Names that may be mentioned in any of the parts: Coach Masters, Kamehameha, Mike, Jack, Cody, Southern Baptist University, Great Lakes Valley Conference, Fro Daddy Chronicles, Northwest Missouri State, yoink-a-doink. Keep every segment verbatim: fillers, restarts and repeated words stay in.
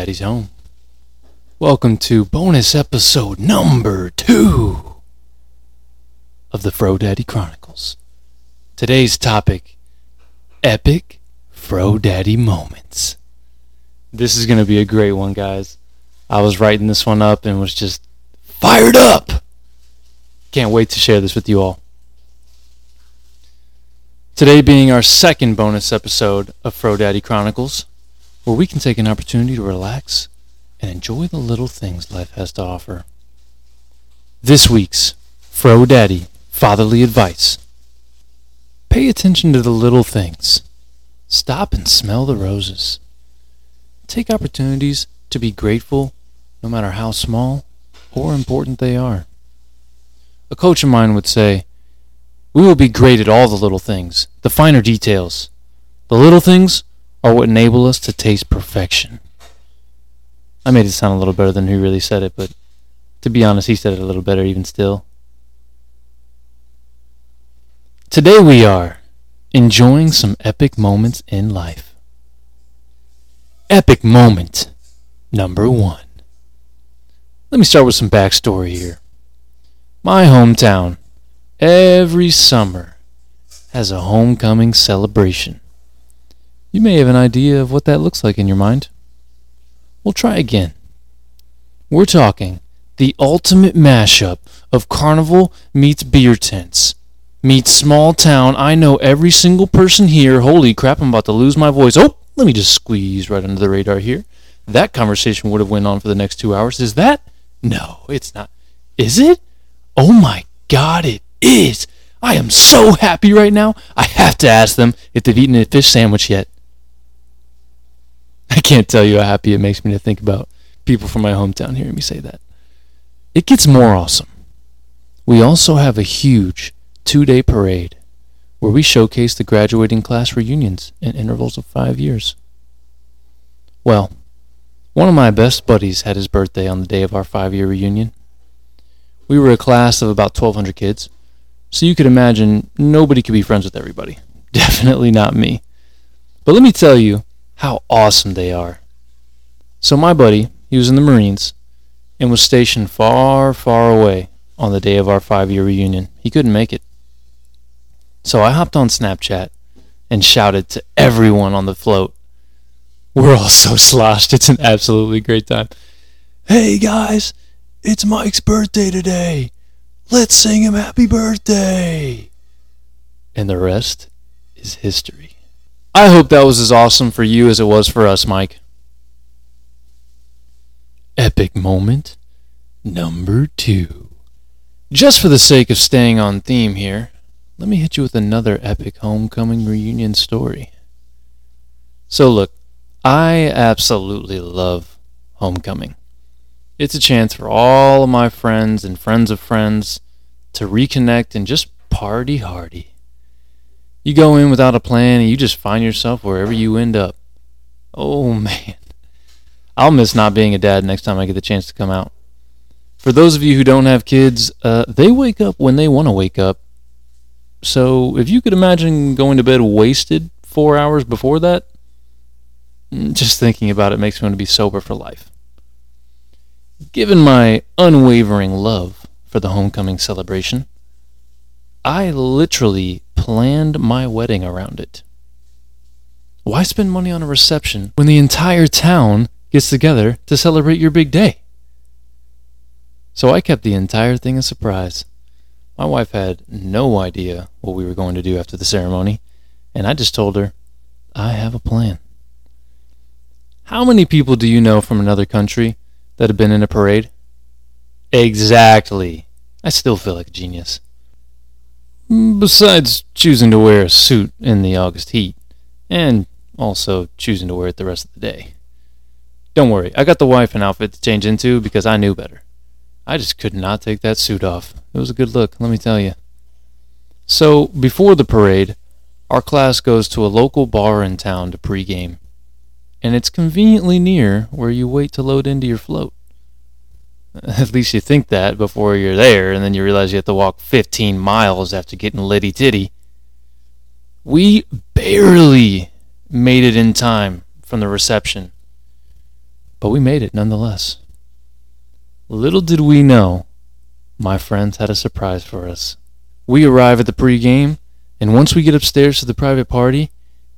Daddy's home. Welcome to bonus episode number two of the Fro Daddy Chronicles. Today's topic, epic Fro Daddy moments. This is going to be a great one, guys. I was writing this one up and was just fired up. Can't wait to share this with you all. Today being our second bonus episode of Fro Daddy Chronicles, where we can take an opportunity to relax and enjoy the little things life has to offer. This week's Fro Daddy Fatherly Advice. Pay attention to the little things. Stop and smell the roses. Take opportunities to be grateful, no matter how small or important they are. A coach of mine would say, "We will be great at all the little things, the finer details. The little things are what enable us to taste perfection." I made it sound a little better than who really said it, but to be honest, he said it a little better even still. Today we are enjoying some epic moments in life. Epic moment number one. Let me start with some backstory here. My hometown, every summer, has a homecoming celebration. You may have an idea of what that looks like in your mind. We'll try again. We're talking the ultimate mashup of carnival meets beer tents, meets small town. I know every single person here. Holy crap, I'm about to lose my voice. Oh, let me just squeeze right under the radar here. That conversation would have went on for the next two hours. Is that? No, it's not. Is it? Oh my God, it is. I am so happy right now. I have to ask them if they've eaten a fish sandwich yet. I can't tell you how happy it makes me to think about people from my hometown hearing me say that. It gets more awesome. We also have a huge two-day parade where we showcase the graduating class reunions in intervals of five years. Well, one of my best buddies had his birthday on the day of our five-year reunion. We were a class of about twelve hundred kids, so you could imagine nobody could be friends with everybody. Definitely not me. But let me tell you how awesome they are. So my buddy, he was in the Marines and was stationed far, far away on the day of our five-year reunion. He couldn't make it. So I hopped on Snapchat and shouted to everyone on the float. We're all so sloshed. It's an absolutely great time. "Hey guys! It's Mike's birthday today. Let's sing him happy birthday." And the rest is history. I hope that was as awesome for you as it was for us, Mike. Epic moment number two. Just for the sake of staying on theme here, let me hit you with another epic homecoming reunion story. So look, I absolutely love homecoming. It's a chance for all of my friends and friends of friends to reconnect and just party hardy. You go in without a plan and you just find yourself wherever you end up. Oh man, I'll miss not being a dad next time I get the chance to come out. For those of you who don't have kids, uh, they wake up when they want to wake up. So if you could imagine going to bed wasted four hours before that, just thinking about it makes me want to be sober for life. Given my unwavering love for the homecoming celebration, I literally planned my wedding around it. Why spend money on a reception when the entire town gets together to celebrate your big day? So I kept the entire thing a surprise. My wife had no idea what we were going to do after the ceremony, and I just told her, "I have a plan." How many people do you know from another country that have been in a parade? Exactly. I still feel like a genius. Besides choosing to wear a suit in the August heat, and also choosing to wear it the rest of the day. Don't worry, I got the wife an outfit to change into because I knew better. I just could not take that suit off. It was a good look, let me tell you. So, before the parade, our class goes to a local bar in town to pregame. And it's conveniently near where you wait to load into your float. At least you think that before you're there, and then you realize you have to walk fifteen miles after getting litty titty. We barely made it in time from the reception. But we made it nonetheless. Little did we know, my friends had a surprise for us. We arrive at the pregame, and once we get upstairs to the private party,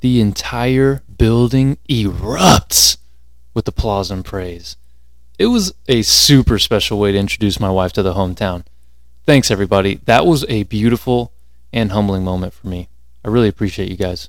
the entire building erupts with applause and praise. It was a super special way to introduce my wife to the hometown. Thanks, everybody. That was a beautiful and humbling moment for me. I really appreciate you guys.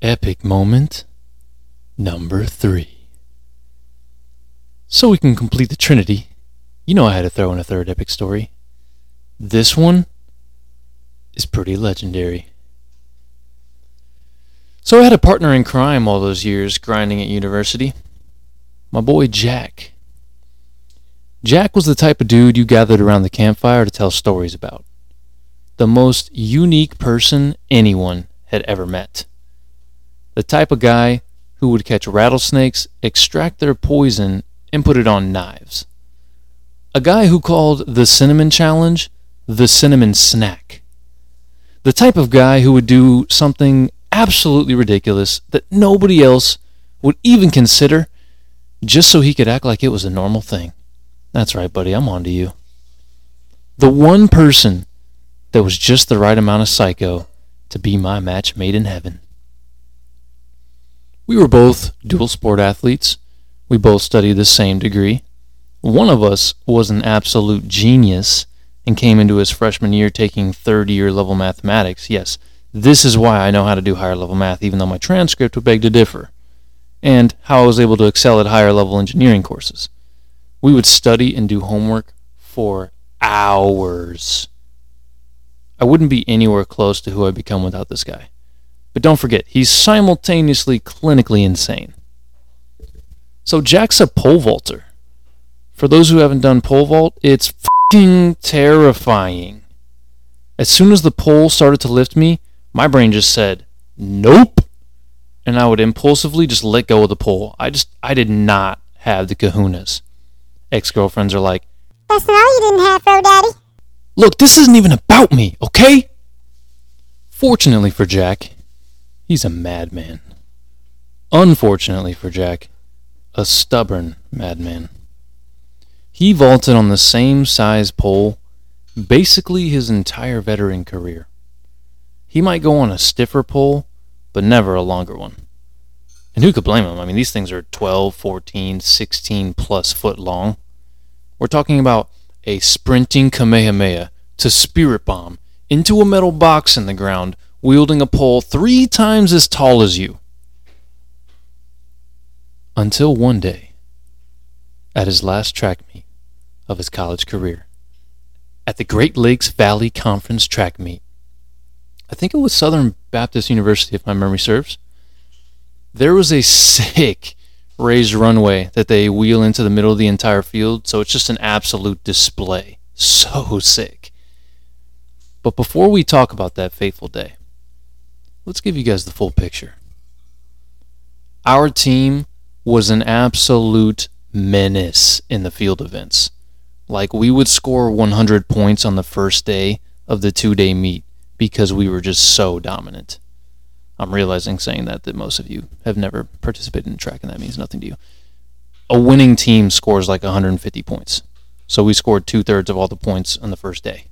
Epic moment number three. So we can complete the Trinity, you know I had to throw in a third epic story. This one is pretty legendary. So I had a partner in crime all those years grinding at university. My boy Jack. Jack was the type of dude you gathered around the campfire to tell stories about. The most unique person anyone had ever met. The type of guy who would catch rattlesnakes, extract their poison, and put it on knives. A guy who called the cinnamon challenge the cinnamon snack. The type of guy who would do something absolutely ridiculous that nobody else would even consider just so he could act like it was a normal thing. That's right, buddy, I'm on to you. The one person that was just the right amount of psycho to be my match made in heaven. We were both dual sport athletes. We both studied the same degree. One of us was an absolute genius and came into his freshman year taking third-year level mathematics. Yes, this is why I know how to do higher-level math, even though my transcript would beg to differ, and how I was able to excel at higher-level engineering courses. We would study and do homework for hours. I wouldn't be anywhere close to who I'd become without this guy. But don't forget, he's simultaneously clinically insane. So Jack's a pole vaulter. For those who haven't done pole vault, it's f***ing terrifying. As soon as the pole started to lift me, my brain just said, nope. And I would impulsively just let go of the pole. I just, I did not have the kahunas. Ex-girlfriends are like, that's not all you didn't have, Fro Daddy. Look, this isn't even about me, okay? Fortunately for Jack, he's a madman. Unfortunately for Jack, a stubborn madman. He vaulted on the same size pole basically his entire veteran career. He might go on a stiffer pole, but never a longer one. And who could blame him? I mean, these things are twelve, fourteen, sixteen plus foot long. We're talking about a sprinting Kamehameha to spirit bomb into a metal box in the ground, wielding a pole three times as tall as you. Until one day, at his last track meet of his college career, at the Great Lakes Valley Conference track meet, I think it was Southern Baptist University, if my memory serves, there was a sick raised runway that they wheel into the middle of the entire field, so it's just an absolute display. So sick. But before we talk about that fateful day, let's give you guys the full picture. Our team was an absolute menace in the field events. Like, we would score one hundred points on the first day of the two-day meet because we were just so dominant. I'm realizing saying that that most of you have never participated in track, and that means nothing to you. A winning team scores like one hundred fifty points. So we scored two-thirds of all the points on the first day.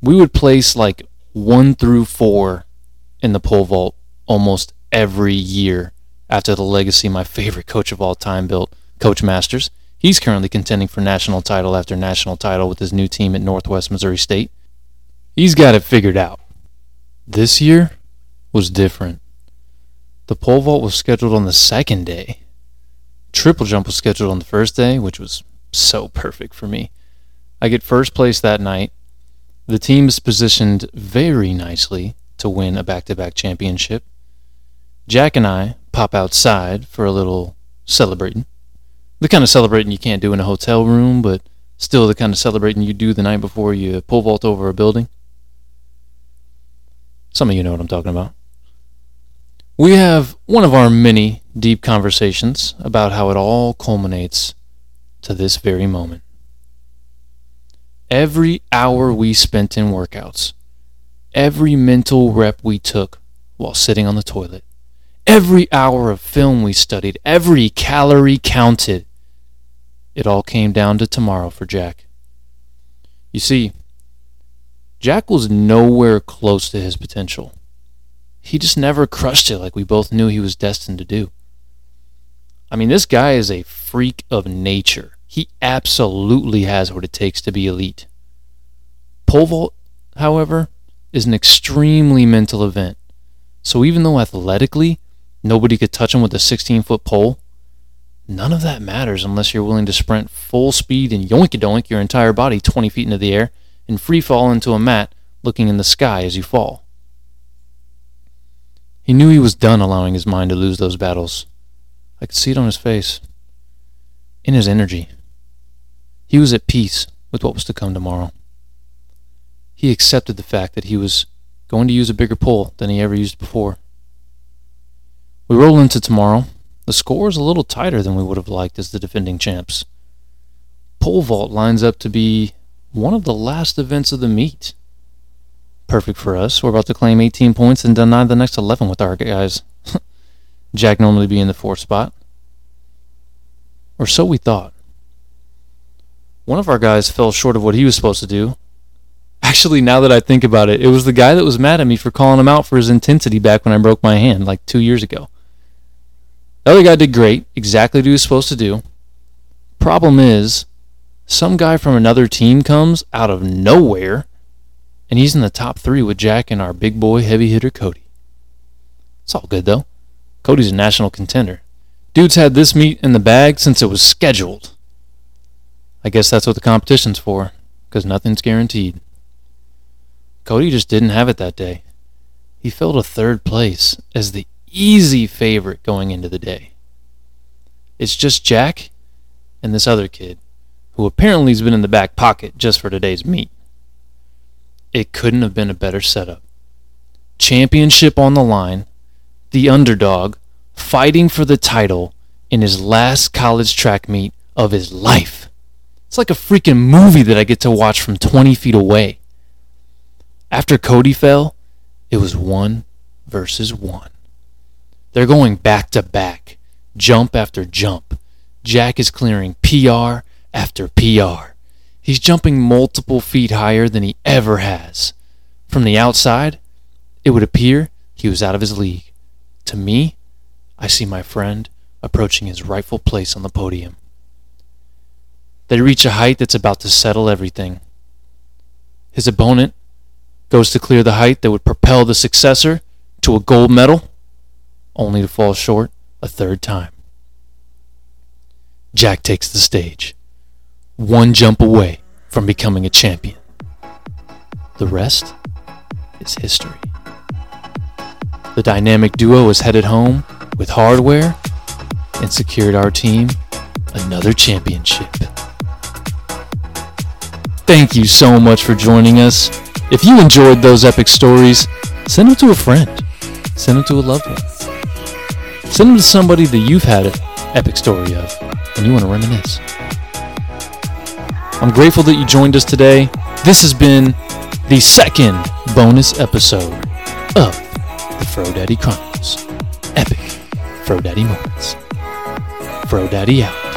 We would place like one through four in the pole vault almost every year after the legacy my favorite coach of all time built, Coach Masters. He's currently contending for national title after national title with his new team at Northwest Missouri State. He's got it figured out. This year was different. The pole vault was scheduled on the second day. Triple jump was scheduled on the first day, which was so perfect for me. I get first place that night. The team is positioned very nicely to win a back-to-back championship. Jack and I pop outside for a little celebrating. The kind of celebrating you can't do in a hotel room, but still the kind of celebrating you do the night before you pole vault over a building. Some of you know what I'm talking about. We have one of our many deep conversations about how it all culminates to this very moment. Every hour we spent in workouts, every mental rep we took while sitting on the toilet, Every hour of film we studied, every calorie counted, it all came down to tomorrow for Jack. You see, Jack was nowhere close to his potential. He just never crushed it like we both knew he was destined to do. I mean, this guy is a freak of nature. He absolutely has what it takes to be elite. Pole vault, however, is an extremely mental event. So even though athletically nobody could touch him with a sixteen-foot pole, none of that matters unless you're willing to sprint full speed and yoink-a-doink your entire body twenty feet into the air and free fall into a mat looking in the sky as you fall. He knew he was done allowing his mind to lose those battles. I could see it on his face, in his energy. He was at peace with what was to come tomorrow. He accepted the fact that he was going to use a bigger pole than he ever used before. We roll into tomorrow. The score is a little tighter than we would have liked as the defending champs. Pole vault lines up to be one of the last events of the meet. Perfect for us. We're about to claim eighteen points and deny the next eleven with our guys. Jack normally be in the fourth spot. Or so we thought. One of our guys fell short of what he was supposed to do. Actually, now that I think about it, it was the guy that was mad at me for calling him out for his intensity back when I broke my hand like two years ago. The other guy did great, exactly what he was supposed to do. Problem is, some guy from another team comes out of nowhere, and he's in the top three with Jack and our big boy heavy hitter Cody. It's all good, though. Cody's a national contender. Dude's had this meet in the bag since it was scheduled. I guess that's what the competition's for, because nothing's guaranteed. Cody just didn't have it that day. He fell to third place as the easy favorite going into the day. It's just Jack and this other kid, who apparently has been in the back pocket just for today's meet. It couldn't have been a better setup. Championship on the line, the underdog, fighting for the title in his last college track meet of his life. It's like a freaking movie that I get to watch from twenty feet away. After Cody fell, it was one versus one. They're going back to back, jump after jump. Jack is clearing P R after P R. He's jumping multiple feet higher than he ever has. From the outside, it would appear he was out of his league. To me, I see my friend approaching his rightful place on the podium. They reach a height that's about to settle everything. His opponent goes to clear the height that would propel the successor to a gold medal, only to fall short a third time. Jack takes the stage, one jump away from becoming a champion. The rest is history. The dynamic duo is headed home with hardware and secured our team another championship. Thank you so much for joining us. If you enjoyed those epic stories, send them to a friend. Send them to a loved one. Send them to somebody that you've had an epic story of and you want to reminisce. I'm grateful that you joined us today. This has been the second bonus episode of the Fro Daddy Chronicles. Epic Fro Daddy moments. Fro Daddy out.